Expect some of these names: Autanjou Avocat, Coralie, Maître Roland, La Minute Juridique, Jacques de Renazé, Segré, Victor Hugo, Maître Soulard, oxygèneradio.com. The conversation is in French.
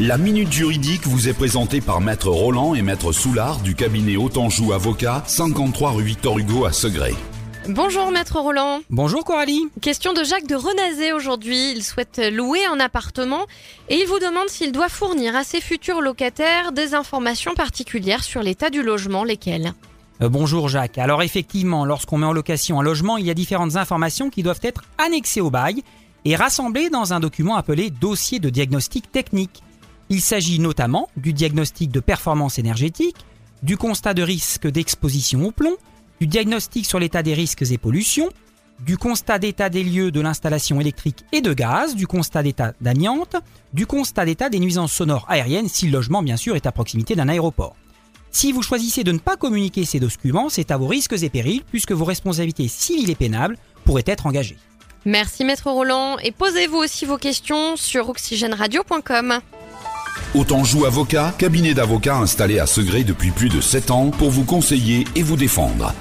La Minute Juridique vous est présentée par Maître Roland et Maître Soulard du cabinet Autanjou Avocat, 53 rue Victor Hugo à Segré. Bonjour Maître Roland. Bonjour Coralie. Question de Jacques de Renazé aujourd'hui. Il souhaite louer un appartement et il vous demande s'il doit fournir à ses futurs locataires des informations particulières sur l'état du logement, lesquelles ? Bonjour Jacques. Alors effectivement, lorsqu'on met en location un logement, il y a différentes informations qui doivent être annexées au bail et rassemblées dans un document appelé dossier de diagnostic technique. Il s'agit notamment du diagnostic de performance énergétique, du constat de risque d'exposition au plomb, du diagnostic sur l'état des risques et pollutions, du constat d'état des lieux de l'installation électrique et de gaz, du constat d'état d'amiante, du constat d'état des nuisances sonores aériennes si le logement bien sûr est à proximité d'un aéroport. Si vous choisissez de ne pas communiquer ces documents, c'est à vos risques et périls puisque vos responsabilités civiles et pénables pourraient être engagées. Merci Maître Roland et posez-vous aussi vos questions sur oxygèneradio.com. Autanjou Avocat, cabinet d'avocats installé à Segré depuis plus de 7 ans pour vous conseiller et vous défendre.